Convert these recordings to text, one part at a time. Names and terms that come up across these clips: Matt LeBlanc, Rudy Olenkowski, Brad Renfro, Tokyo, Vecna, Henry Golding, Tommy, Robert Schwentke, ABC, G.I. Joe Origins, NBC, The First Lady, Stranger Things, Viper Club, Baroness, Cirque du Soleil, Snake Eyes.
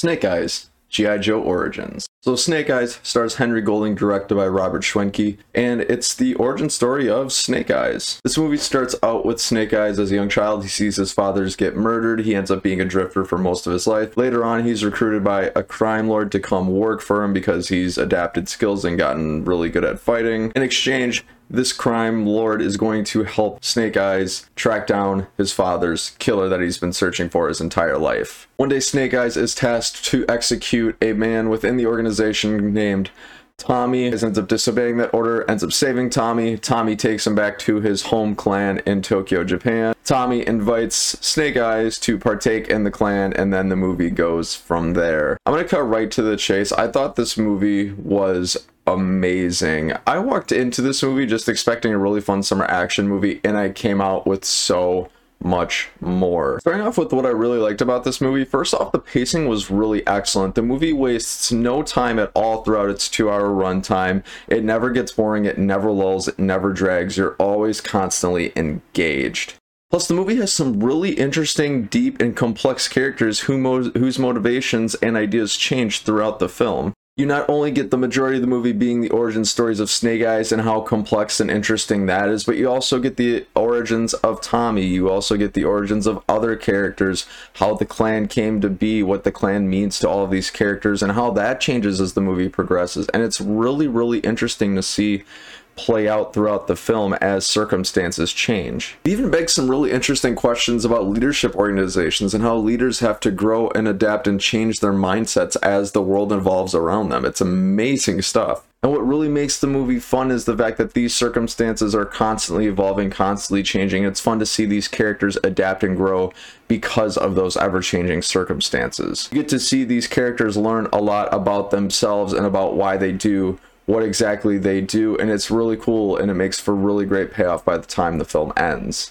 Snake Eyes, G.I. Joe Origins. So Snake Eyes stars Henry Golding, directed by Robert Schwentke, and it's the origin story of Snake Eyes. This movie starts out with Snake Eyes as a young child. He sees his fathers get murdered. He ends up being a drifter for most of his life. Later on, he's recruited by a crime lord to come work for him because he's adapted skills and gotten really good at fighting. In exchange, this crime lord is going to help Snake Eyes track down his father's killer that he's been searching for his entire life. One day, Snake Eyes is tasked to execute a man within the organization named Tommy. He ends up disobeying that order, ends up saving Tommy. Tommy takes him back to his home clan in Tokyo, Japan. Tommy invites Snake Eyes to partake in the clan, and then the movie goes from there. I'm gonna cut right to the chase. I thought this movie was amazing. I walked into this movie just expecting a really fun summer action movie, and I came out with so much more. Starting off with what I really liked about this movie, first off, the pacing was really excellent. The movie wastes no time at all throughout its 2-hour runtime. It never gets boring, it never lulls, it never drags. You're always constantly engaged. Plus, the movie has some really interesting, deep, and complex characters whose motivations and ideas change throughout the film. You not only get the majority of the movie being the origin stories of Snake Eyes and how complex and interesting that is, but you also get the origins of Tommy. You also get the origins of other characters, how the clan came to be, what the clan means to all of these characters, and how that changes as the movie progresses. And it's really, really interesting to see play out throughout the film as circumstances change. It even begs some really interesting questions about leadership organizations and how leaders have to grow and adapt and change their mindsets as the world evolves around them. It's amazing stuff. And what really makes the movie fun is the fact that these circumstances are constantly evolving, constantly changing. It's fun to see these characters adapt and grow because of those ever-changing circumstances. You get to see these characters learn a lot about themselves and about why they do what exactly they do, and it's really cool, and it makes for really great payoff by the time the film ends.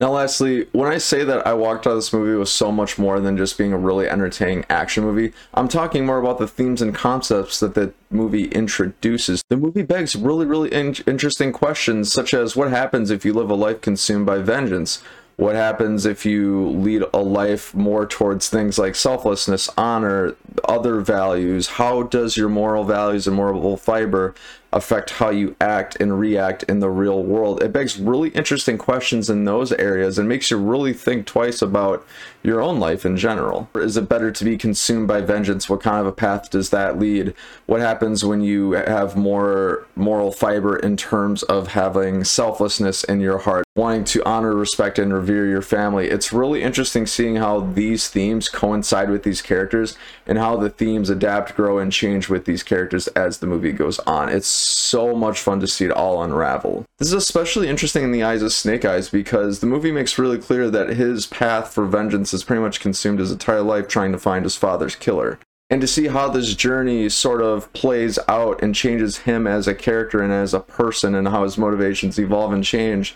Now lastly, when I say that I walked out of this movie with so much more than just being a really entertaining action movie, I'm talking more about the themes and concepts that the movie introduces. The movie begs really, really interesting questions, such as what happens if you live a life consumed by vengeance? What happens if you lead a life more towards things like selflessness, honor, other values? How does your moral values and moral fiber affect how you act and react in the real world? It begs really interesting questions in those areas and makes you really think twice about your own life in general. Is it better to be consumed by vengeance? What kind of a path does that lead? What happens when you have more moral fiber in terms of having selflessness in your heart, wanting to honor, respect, and revere your family? It's really interesting seeing how these themes coincide with these characters and how the themes adapt, grow, and change with these characters as the movie goes on. It's so much fun to see it all unravel. This is especially interesting in the eyes of Snake Eyes because the movie makes really clear that his path for vengeance has pretty much consumed his entire life trying to find his father's killer. And to see how this journey sort of plays out and changes him as a character and as a person and how his motivations evolve and change,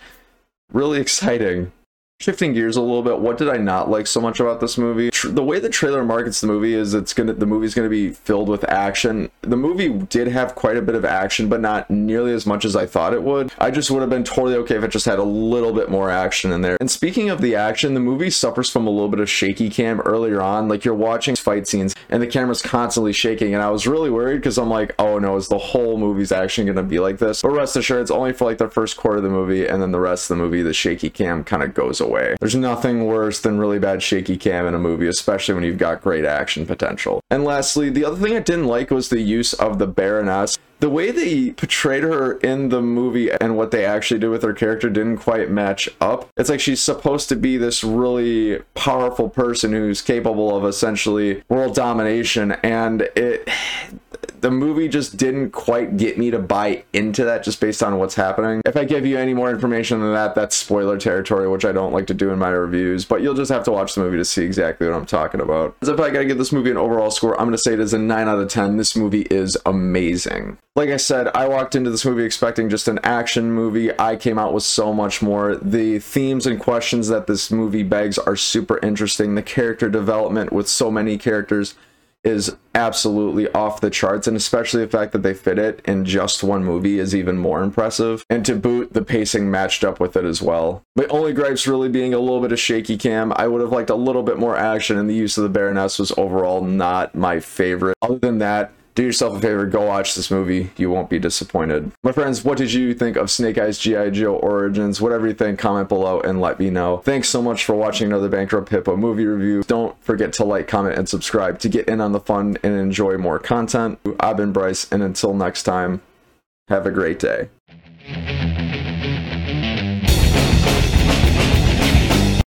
really exciting. Shifting gears a little bit, what did I not like so much about this movie? The way the trailer markets the movie is the movie's gonna be filled with action. The movie did have quite a bit of action, but not nearly as much as I thought it would. I just would have been totally okay if it just had a little bit more action in there. And speaking of the action, the movie suffers from a little bit of shaky cam earlier on. Like, you're watching fight scenes and the camera's constantly shaking, and I was really worried because I'm like, oh no, is the whole movie's action gonna be like this? But rest assured, it's only for like the first quarter of the movie, and then the rest of the movie, the shaky cam kind of goes away. There's nothing worse than really bad shaky cam in a movie, especially when you've got great action potential. And lastly, the other thing I didn't like was the use of the Baroness. The way they portrayed her in the movie and what they actually did with her character didn't quite match up. It's like she's supposed to be this really powerful person who's capable of essentially world domination, and the movie just didn't quite get me to buy into that just based on what's happening. If I give you any more information than that, that's spoiler territory, which I don't like to do in my reviews, but you'll just have to watch the movie to see exactly what I'm talking about. So if I gotta give this movie an overall score, I'm gonna say it is a 9 out of 10. This movie is amazing. Like I said, I walked into this movie expecting just an action movie. I came out with so much more. The themes and questions that this movie begs are super interesting. The character development with so many characters is absolutely off the charts, and especially the fact that they fit it in just one movie is even more impressive. And to boot, the pacing matched up with it as well. My only gripes really being a little bit of shaky cam. I would have liked a little bit more action, and the use of the Baroness was overall not my favorite. Other than that, do yourself a favor, go watch this movie. You won't be disappointed. My friends, what did you think of Snake Eyes G.I. Joe Origins? Whatever you think, comment below and let me know. Thanks so much for watching another Bankrupt Hippo movie review. Don't forget to like, comment, and subscribe to get in on the fun and enjoy more content. I've been Bryce, and until next time, have a great day.